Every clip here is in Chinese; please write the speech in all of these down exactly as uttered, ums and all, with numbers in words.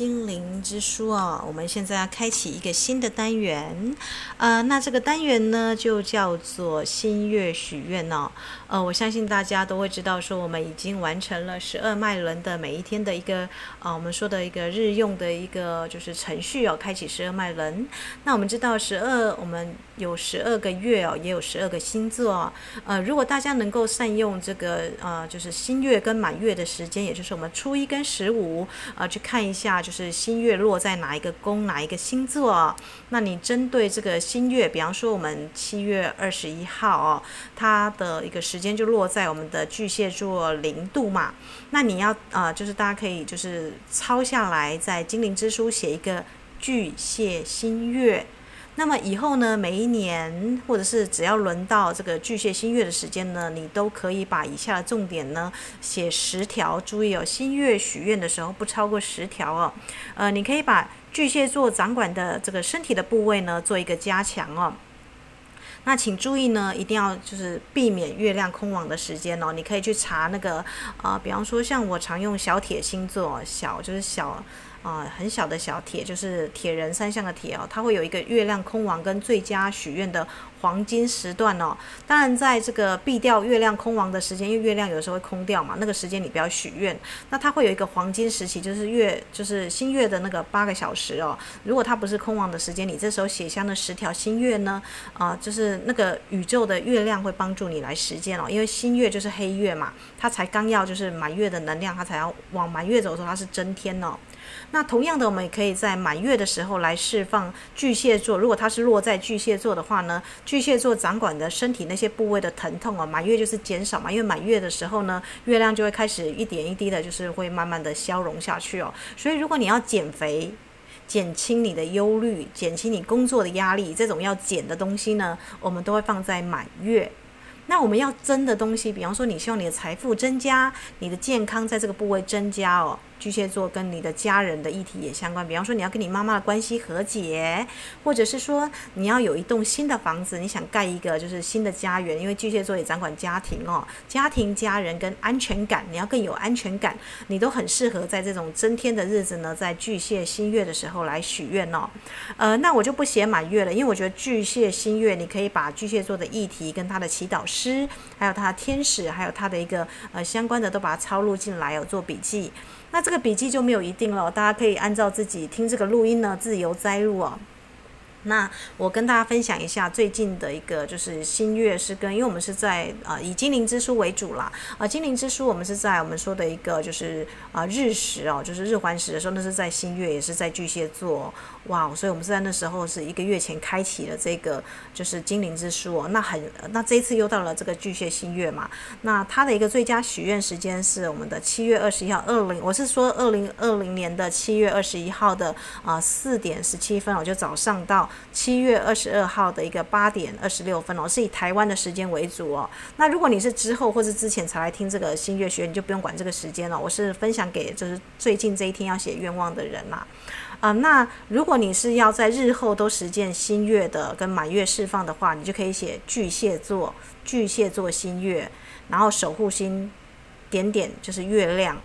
心灵之书哦，我们现在要开启一个新的单元，呃，那这个单元呢就叫做新月许愿哦。呃，我相信大家都会知道说我们已经完成了十二脉轮的每一天的一个呃，我们说的一个日用的一个就是程序哦，开启十二脉轮。那我们知道十二，我们有十二个月哦，也有十二个星座哦。呃，如果大家能够善用这个呃，就是新月跟满月的时间，也就是我们初一跟十五啊，去看一下就是新月落在哪一个宫哪一个星座哦。那你针对这个新月，比方说我们七月二十一号哦，它的一个时间就落在我们的巨蟹座零度嘛。那你要呃，就是大家可以就是抄下来，在精灵之书写一个巨蟹新月。那么以后呢，每一年或者是只要轮到这个巨蟹新月的时间呢，你都可以把以下的重点呢写十条，注意哦，新月许愿的时候不超过十条哦。呃，你可以把巨蟹座掌管的这个身体的部位呢做一个加强哦。那请注意呢，一定要就是避免月亮空亡的时间哦。你可以去查那个呃，比方说像我常用小铁星座，小就是小。啊、呃，很小的小铁就是铁人三项的铁哦，它会有一个月亮空亡跟最佳许愿的黄金时段哦。当然在这个避掉月亮空亡的时间，因为月亮有时候会空掉嘛，那个时间你不要许愿。那它会有一个黄金时期，就是月就是新月的那个八个小时哦。如果它不是空亡的时间，你这时候写下那十条新月呢，啊、呃，就是那个宇宙的月亮会帮助你来实践哦。因为新月就是黑月嘛，它才刚要就是满月的能量，它才要往满月走的时候，它是真天哦。那同样的，我们也可以在满月的时候来释放巨蟹座，如果它是落在巨蟹座的话呢，巨蟹座掌管的身体那些部位的疼痛哦，满月就是减少嘛，因为满月的时候呢，月亮就会开始一点一滴的，就是会慢慢的消融下去哦。所以如果你要减肥，减轻你的忧虑，减轻你工作的压力，这种要减的东西呢，我们都会放在满月。那我们要增的东西，比方说你希望你的财富增加，你的健康在这个部位增加哦，巨蟹座跟你的家人的议题也相关，比方说你要跟你妈妈的关系和解，或者是说你要有一栋新的房子，你想盖一个就是新的家园，因为巨蟹座也掌管家庭哦，家庭、家人跟安全感，你要更有安全感，你都很适合在这种增添的日子呢，在巨蟹新月的时候来许愿哦。呃，那我就不写满月了，因为我觉得巨蟹新月你可以把巨蟹座的议题跟他的祈祷师还有他天使还有他的一个呃相关的都把它抄录进来哦，做笔记。那这个笔记就没有一定了，大家可以按照自己听这个录音呢自由摘录哦。那我跟大家分享一下最近的一个就是新月是跟，因为我们是在呃以精灵之书为主啦，啊、呃、精灵之书我们是在我们说的一个就是啊、呃、日食哦，就是日环食的时候，那是在新月也是在巨蟹座，哇，所以我们是在那时候是一个月前开启了这个就是精灵之书哦，那很那这一次又到了这个巨蟹新月嘛，那它的一个最佳许愿时间是我们的七月二十一号二零，我是说二零二零年的七月二十一号的啊四点十七分，我就早上到。七月二十二号的一个八点二十六分哦，是以台湾的时间为主哦。那如果你是之后或是之前才来听这个新月学，你就不用管这个时间了。我是分享给就是最近这一天要写愿望的人啦、啊。啊、呃，那如果你是要在日后都实践新月的跟满月释放的话，你就可以写巨蟹座，巨蟹座新月，然后守护星点点就是月亮。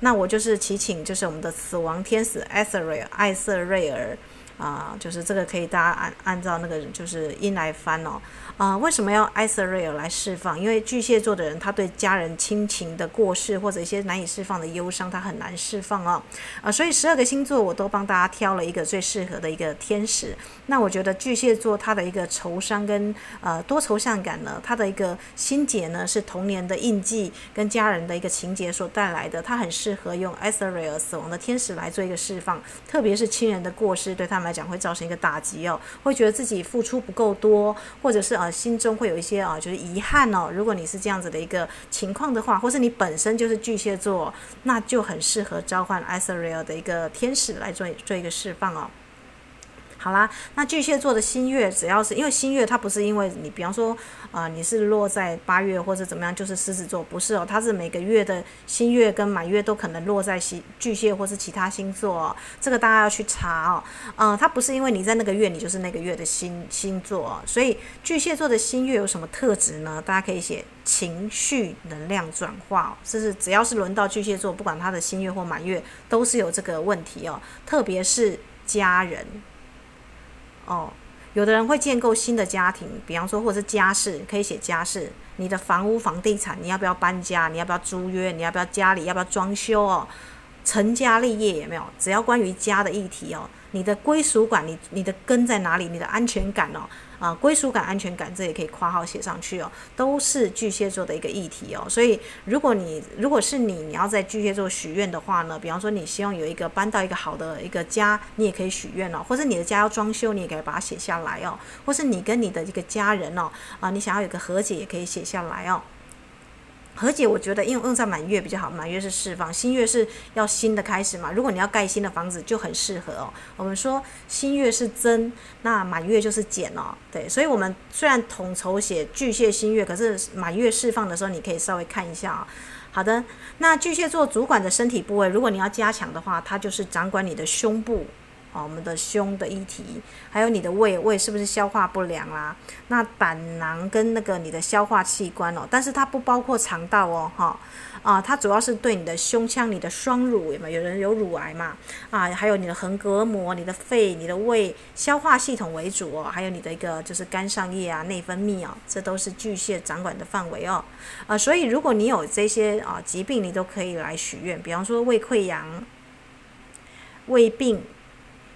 那我就是祈请就是我们的死亡天使艾瑟瑞尔，艾瑟瑞尔。啊、呃，就是这个可以大家按按照那个就是音来翻哦。啊、呃，为什么要艾瑟瑞尔来释放？因为巨蟹座的人，他对家人亲情的过世或者一些难以释放的忧伤，他很难释放哦。啊、呃，所以十二个星座我都帮大家挑了一个最适合的一个天使。那我觉得巨蟹座他的一个愁伤跟呃多愁善感呢，他的一个心结呢是童年的印记跟家人的一个情结所带来的，他很适合用艾瑟瑞尔死亡的天使来做一个释放，特别是亲人的过世对他们。来讲会造成一个打击哦，会觉得自己付出不够多，或者是呃心中会有一些啊、呃、就是遗憾哦。如果你是这样子的一个情况的话，或是你本身就是巨蟹座，那就很适合召唤艾瑟瑞尔的一个天使来做做一个释放哦。好啦，那巨蟹座的新月，只要是因为新月它不是因为你比方说、呃、你是落在八月或者怎么样就是狮子座，不是哦，它是每个月的新月跟满月都可能落在巨蟹或是其他星座、哦、这个大家要去查哦。呃、它不是因为你在那个月你就是那个月的 星, 星座、哦、所以巨蟹座的新月有什么特质呢？大家可以写情绪能量转化、哦、这是只要是轮到巨蟹座不管它的新月或满月都是有这个问题哦，特别是家人哦，有的人会建构新的家庭，比方说或者是家事，可以写家事，你的房屋房地产，你要不要搬家，你要不要租约，你要不要家里要不要装修哦，成家立业有没有，只要关于家的议题哦，你的归属感， 你, 你的根在哪里，你的安全感哦，啊、呃，归属感安全感这也可以括号写上去哦，都是巨蟹座的一个议题哦。所以如果你如果是你你要在巨蟹座许愿的话呢，比方说你希望有一个搬到一个好的一个家，你也可以许愿哦，或者你的家要装修，你也可以把它写下来哦，或是你跟你的一个家人哦，啊、呃，你想要有个和解也可以写下来哦。和解我觉得因为用在满月比较好，满月是释放，新月是要新的开始嘛，如果你要盖新的房子就很适合哦。我们说新月是增，那满月就是减哦，对，所以我们虽然统筹写巨蟹新月，可是满月释放的时候你可以稍微看一下哦。好的，那巨蟹座主管的身体部位，如果你要加强的话，它就是掌管你的胸部哦，我们的胸的议题，还有你的胃，胃是不是消化不良啦、啊？那胆囊跟那个你的消化器官哦，但是它不包括肠道哦，哈、哦，啊、呃，它主要是对你的胸腔、你的双乳，有没有？有人有乳癌嘛？啊，还有你的横膈膜、你的肺、你的胃，消化系统为主哦，还有你的一个就是肝上叶啊、内分泌哦，这都是巨蟹掌管的范围哦。呃，所以如果你有这些啊、呃、疾病，你都可以来许愿，比方说胃溃疡、胃病。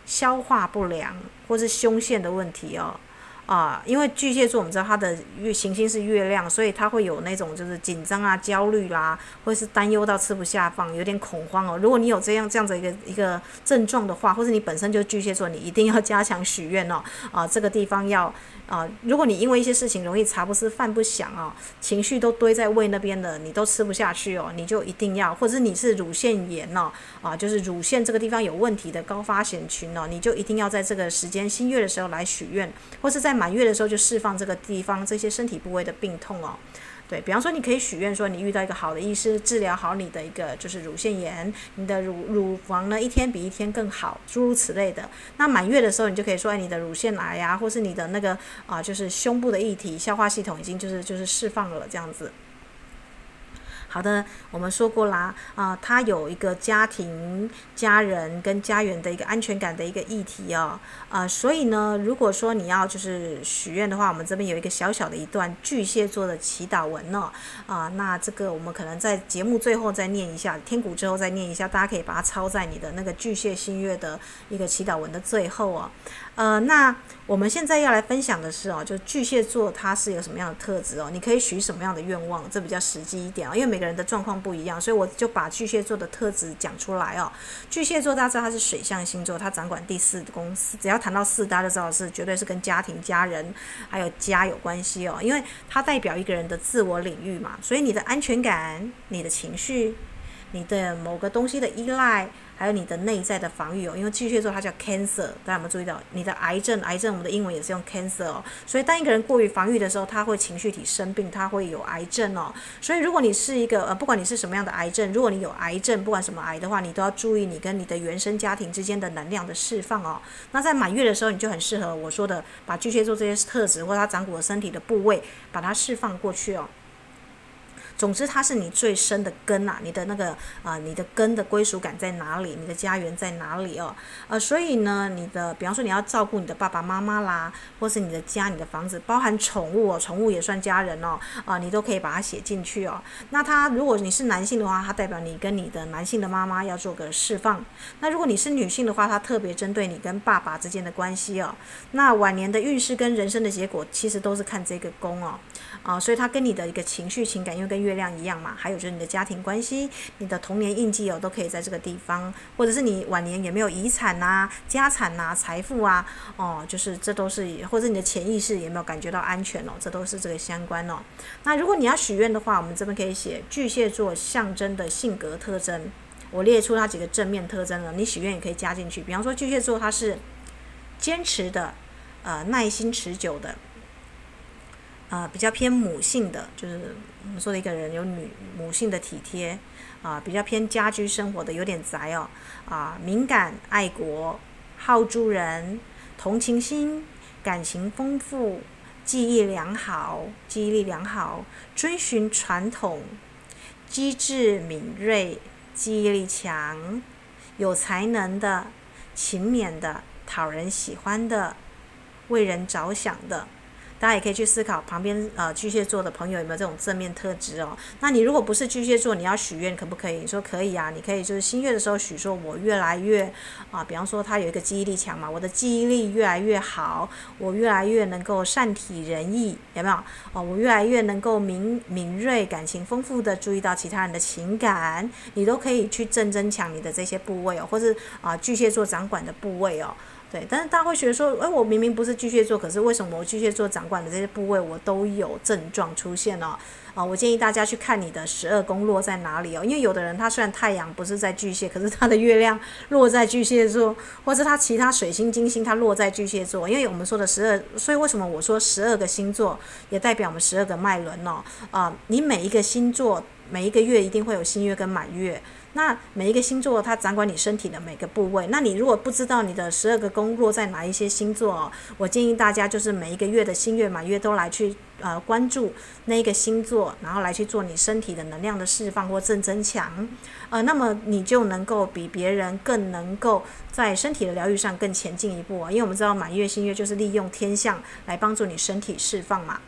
消化不良或是胸腺的问题哦，啊、呃，因为巨蟹座我们知道它的行星是月亮，所以它会有那种就是紧张啊、焦虑啦、啊，或是担忧到吃不下饭，有点恐慌哦。如果你有这样这样的一个一个症状的话，或是你本身就是巨蟹座，你一定要加强许愿哦。啊、呃，这个地方要啊、呃，如果你因为一些事情容易茶不思饭不想哦，情绪都堆在胃那边的，你都吃不下去哦，你就一定要，或者你是乳腺炎哦，啊、呃，就是乳腺这个地方有问题的高发险群哦，你就一定要在这个时间新月的时候来许愿，或是在满月的时候就释放这个地方这些身体部位的病痛哦，对，比方说你可以许愿说你遇到一个好的医师治疗好你的一个就是乳腺炎，你的 乳, 乳房呢一天比一天更好，诸如此类的。那满月的时候你就可以说、哎、你的乳腺癌啊，或是你的那个啊、呃、就是胸部的议题消化系统已经就是就是释放了这样子。好的，我们说过啦，啊、呃，它有一个家庭、家人跟家园的一个安全感的一个议题哦，呃，所以呢，如果说你要就是许愿的话，我们这边有一个小小的一段巨蟹座的祈祷文哦，啊、呃，那这个我们可能在节目最后再念一下，天鼓之后再念一下，大家可以把它抄在你的那个巨蟹新月的一个祈祷文的最后哦，呃，那我们现在要来分享的是哦，就巨蟹座它是有什么样的特质哦，你可以许什么样的愿望，这比较实际一点哦，因为每个人的状况不一样，所以我就把巨蟹座的特质讲出来哦。巨蟹座大家知道它是水象星座，它掌管第四宫，只要谈到四大家就知道是绝对是跟家庭、家人还有家有关系哦，因为它代表一个人的自我领域嘛，所以你的安全感、你的情绪、你的某个东西的依赖，还有你的内在的防御哦，因为巨蟹座它叫 cancer， 大家有没有注意到？你的癌症，癌症我们的英文也是用 cancer 哦，所以当一个人过于防御的时候，他会情绪体生病，他会有癌症哦。所以如果你是一个呃，不管你是什么样的癌症，如果你有癌症，不管什么癌的话，你都要注意你跟你的原生家庭之间的能量的释放哦。那在满月的时候，你就很适合我说的，把巨蟹座这些特质或他掌管的身体的部位，把它释放过去哦。总之它是你最深的根啊，你的那个、呃、你的根的归属感在哪里，你的家园在哪里哦，呃，所以呢你的比方说你要照顾你的爸爸妈妈啦，或是你的家、你的房子，包含宠物哦，宠物也算家人哦，呃、你都可以把它写进去哦。那它如果你是男性的话，它代表你跟你的男性的妈妈要做个释放，那如果你是女性的话，它特别针对你跟爸爸之间的关系哦。那晚年的运势跟人生的结果其实都是看这个宫哦，呃、所以它跟你的一个情绪情感，因为跟月亮一样嘛，还有就是你的家庭关系、你的童年印记哦，都可以在这个地方，或者是你晚年有没有遗产啊、家产啊、财富啊，哦，就是这都是，或者你的潜意识有没有感觉到安全哦，这都是这个相关哦。那如果你要许愿的话，我们这边可以写巨蟹座象征的性格特征，我列出它几个正面特征了，你许愿也可以加进去，比方说巨蟹座它是坚持的，呃，耐心持久的，呃，比较偏母性的，就是我们说的一个人有女母性的体贴啊、呃，比较偏家居生活的，有点宅哦啊、呃，敏感、爱国、好助人、同情心、感情丰富、记忆良好、记忆力良好、追寻传统、机智敏锐、记忆力强、有才能的、勤勉的、讨人喜欢的、为人着想的。大家也可以去思考旁边呃巨蟹座的朋友有没有这种正面特质哦。那你如果不是巨蟹座，你要许愿可不可以？你说可以啊，你可以就是新月的时候许说我越来越啊、呃，比方说他有一个记忆力强嘛，我的记忆力越来越好，我越来越能够善体人意，有没有？哦，我越来越能够敏敏锐、感情丰富的注意到其他人的情感，你都可以去正增强你的这些部位哦，或是啊、呃、巨蟹座掌管的部位哦。对，但是大家会觉得说，哎，我明明不是巨蟹座，可是为什么我巨蟹座掌管的这些部位我都有症状出现哦？啊、呃，我建议大家去看你的十二宫落在哪里哦，因为有的人他虽然太阳不是在巨蟹，可是他的月亮落在巨蟹座，或者他其他水星、金星他落在巨蟹座，因为我们说的十二，所以为什么我说十二个星座也代表我们十二个脉轮哦？啊、呃，你每一个星座每一个月一定会有新月跟满月。那每一个星座它掌管你身体的每个部位，那你如果不知道你的十二个宫落在哪一些星座、哦、我建议大家就是每一个月的新月满月都来去呃关注那一个星座，然后来去做你身体的能量的释放或正增强，呃，那么你就能够比别人更能够在身体的疗愈上更前进一步、哦、因为我们知道满月新月就是利用天象来帮助你身体释放嘛。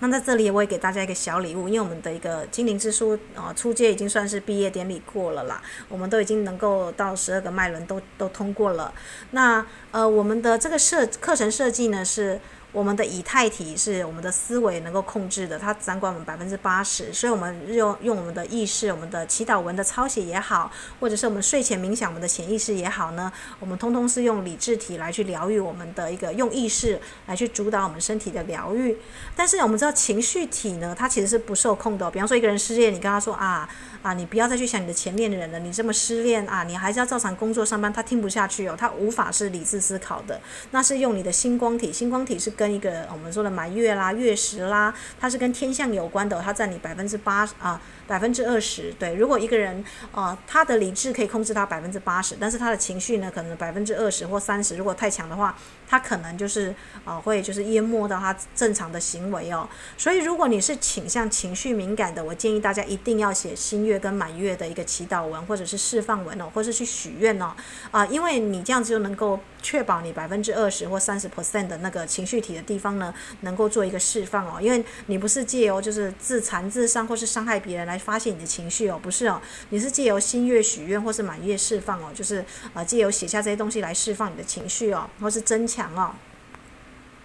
那在这里我也给大家一个小礼物，因为我们的一个精灵之书啊、呃、初阶已经算是毕业典礼过了啦，我们都已经能够到十二个脉轮都都通过了。那呃我们的这个设课程设计呢，是我们的以太体是我们的思维能够控制的，它掌管我们 百分之八十， 所以我们用用我们的意识，我们的祈祷文的抄写也好，或者是我们睡前冥想，我们的潜意识也好呢，我们通通是用理智体来去疗愈我们的一个，用意识来去主导我们身体的疗愈。但是我们知道情绪体呢，它其实是不受控的、哦、比方说一个人失恋，你跟他说啊啊，你不要再去想你的前恋人了，你这么失恋啊，你还是要照常工作上班，他听不下去哦，他无法是理智思考的，那是用你的星光体，星光体是跟一个我们说的满月啦、月食啦，它是跟天象有关的、哦，它占你百分之八啊，百分之二十。对，如果一个人呃，他的理智可以控制他百分之八十，但是他的情绪呢，可能百分之二十或三十，如果太强的话，他可能就是呃，会就是淹没到他正常的行为哦。所以如果你是倾向情绪敏感的，我建议大家一定要写新月跟满月的一个祈祷文，或者是释放文哦，或是去许愿哦，啊、呃，因为你这样子就能够确保你百分之二十或三十 percent 的那个情绪体的地方呢，能够做一个释放哦，因为你不是借由就是自残自伤或是伤害别人来发泄你的情绪哦，不是哦，你是借由新月许愿或是满月释放哦，就是呃借由写下这些东西来释放你的情绪哦，或是增强哦。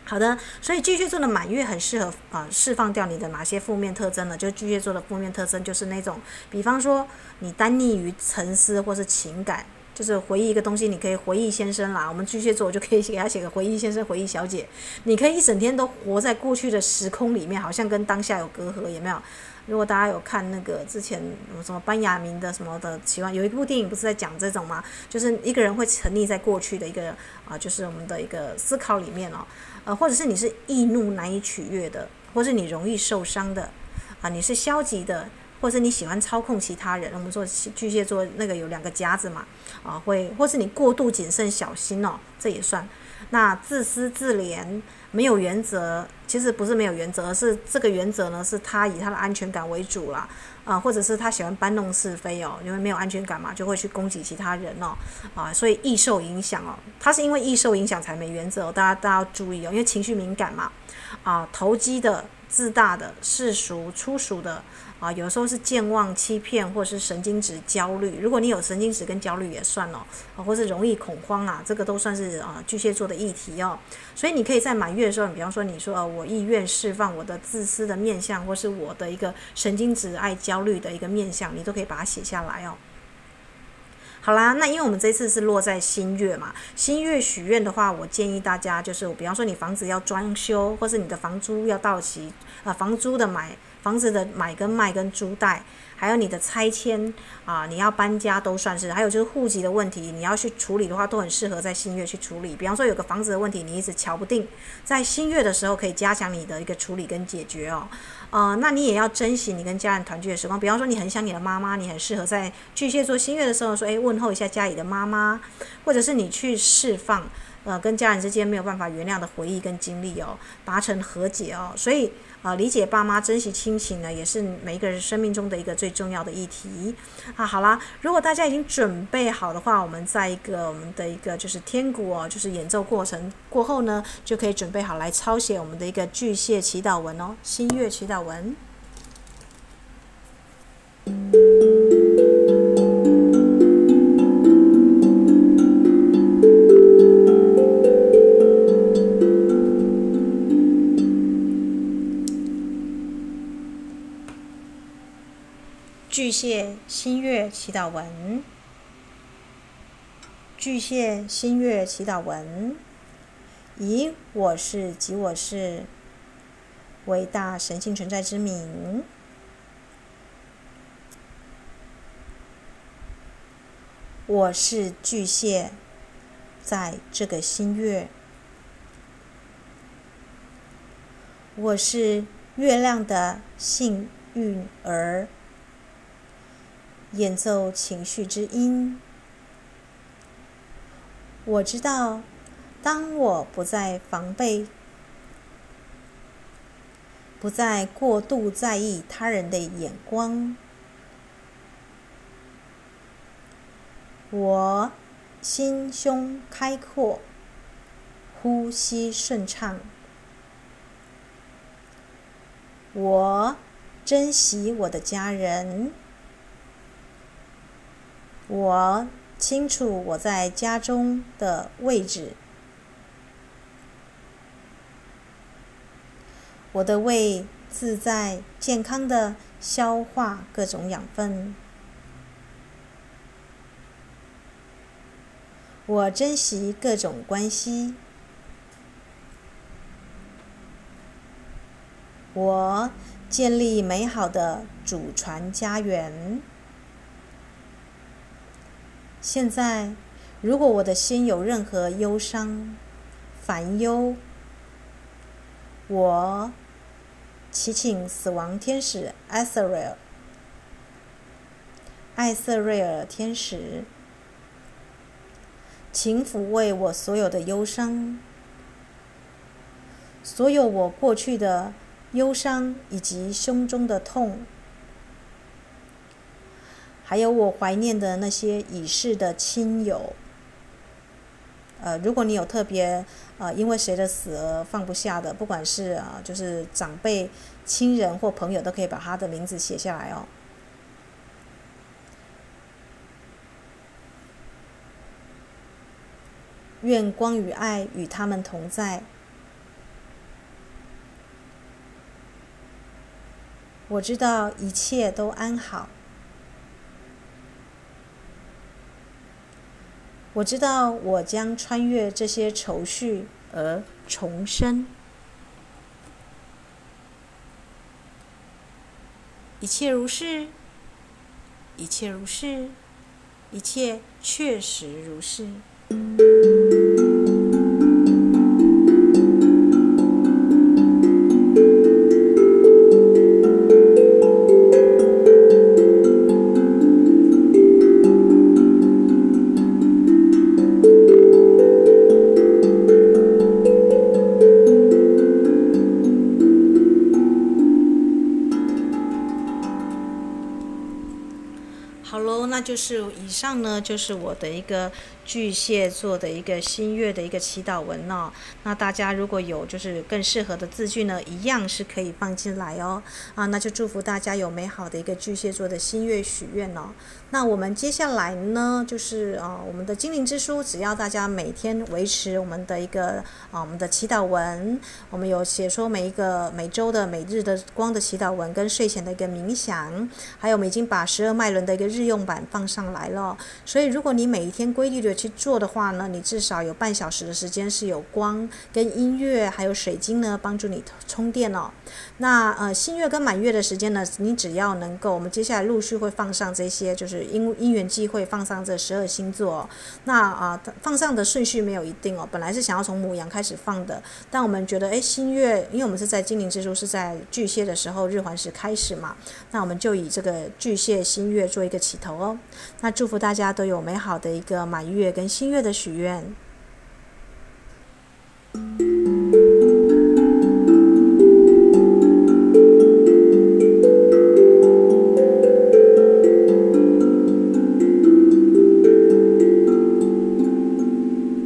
好的，所以巨蟹座的满月很适合啊、呃、释放掉你的哪些负面特征呢？就巨蟹座的负面特征就是那种，比方说你单溺于沉思或是情感，就是回忆一个东西，你可以回忆先生啦，我们巨蟹座就可以给他写个回忆先生、回忆小姐，你可以一整天都活在过去的时空里面，好像跟当下有隔阂，有没有？如果大家有看那个之前什么班雅明的什么的奇幻，有一部电影不是在讲这种吗？就是一个人会沉溺在过去的一个啊、呃，就是我们的一个思考里面哦，呃，或者是你是易怒难以取悦的，或是你容易受伤的，啊、呃，你是消极的，或是你喜欢操控其他人。我们说巨蟹座那个有两个夹子嘛，啊、呃，会或是你过度谨慎小心哦，这也算。那自私自怜没有原则，其实不是没有原则，而是这个原则呢是他以他的安全感为主啦，啊、呃，或者是他喜欢搬弄是非哦，因为没有安全感嘛，就会去攻击其他人哦，啊、呃，所以易受影响哦，他是因为易受影响才没原则哦，大家大家要注意哦，因为情绪敏感嘛，啊、呃，投机的、自大的、世俗、粗俗的。啊，有时候是健忘、欺骗，或是神经质、焦虑。如果你有神经质跟焦虑也算哦，啊，或是容易恐慌啊，这个都算是啊巨蟹座的议题哦。所以你可以在满月的时候，你比方说你说啊，我意愿释放我的自私的面向，或是我的一个神经质、爱焦虑的一个面向，你都可以把它写下来哦。好啦，那因为我们这次是落在新月嘛，新月许愿的话，我建议大家就是，比方说你房子要装修，或是你的房租要到期，呃，房租的买房子的买跟卖跟租贷，还有你的拆迁啊、呃，你要搬家都算是，还有就是户籍的问题，你要去处理的话，都很适合在新月去处理。比方说有个房子的问题，你一直瞧不定，在新月的时候可以加强你的一个处理跟解决哦。呃，那你也要珍惜你跟家人团聚的时光。比方说你很想你的妈妈，你很适合在巨蟹座新月的时候说，哎，问候一下家里的妈妈，或者是你去释放，呃，跟家人之间没有办法原谅的回忆跟经历哦，达成和解哦。所以，呃，理解爸妈、珍惜亲情呢，也是每一个人生命中的一个最重要的议题啊。好啦，如果大家已经准备好的话，我们在一个我们的一个就是天鼓哦，就是演奏过程过后呢，就可以准备好来抄写我们的一个巨蟹祈祷文哦，新月祈祷文。巨蟹新月祈祷文，巨蟹新月祈祷文，以我是即我是为大神性存在之名，我是巨蟹，在这个新月，我是月亮的幸运儿。演奏情绪之音。我知道，当我不再防备，不再过度在意他人的眼光，我心胸开阔，呼吸顺畅。我珍惜我的家人。我清楚我在家中的位置，我的胃自在健康地消化各种养分。我珍惜各种关系，我建立美好的祖传家园。现在，如果我的心有任何忧伤、烦忧，我祈请死亡天使艾瑟瑞尔，艾瑟瑞尔天使，请抚慰我所有的忧伤，所有我过去的忧伤以及胸中的痛。还有我怀念的那些已逝的亲友，呃，如果你有特别呃因为谁的死而放不下的，不管是啊、呃、就是长辈、亲人或朋友，都可以把他的名字写下来哦。愿光与爱与他们同在。我知道一切都安好。我知道我将穿越这些愁绪而重生，一切如是，一切如是，一切确实如是。就是以上呢，就是我的一个巨蟹座的一个新月的一个祈祷文哦。那大家如果有就是更适合的字句呢，一样是可以放进来哦。啊，那就祝福大家有美好的一个巨蟹座的新月许愿哦。那我们接下来呢，就是啊，我们的精灵之书，只要大家每天维持我们的一个啊，我们的祈祷文，我们有写说每一个每周的每日的光的祈祷文跟睡前的一个冥想，还有我们已经把十二脉轮的一个日用版放上来了。所以如果你每一天规律的去做的话呢，你至少有半小时的时间是有光跟音乐还有水晶呢帮助你充电哦。那呃新月跟满月的时间呢，你只要能够，我们接下来陆续会放上这些就是因因缘际会放上这十二星座、哦、那啊、呃、放上的顺序没有一定哦，本来是想要从牡羊开始放的，但我们觉得哎新月，因为我们是在精灵之书是在巨蟹的时候日环食开始嘛，那我们就以这个巨蟹新月做一个起头哦。那祝福大家都有美好的一个满月跟新月的许愿。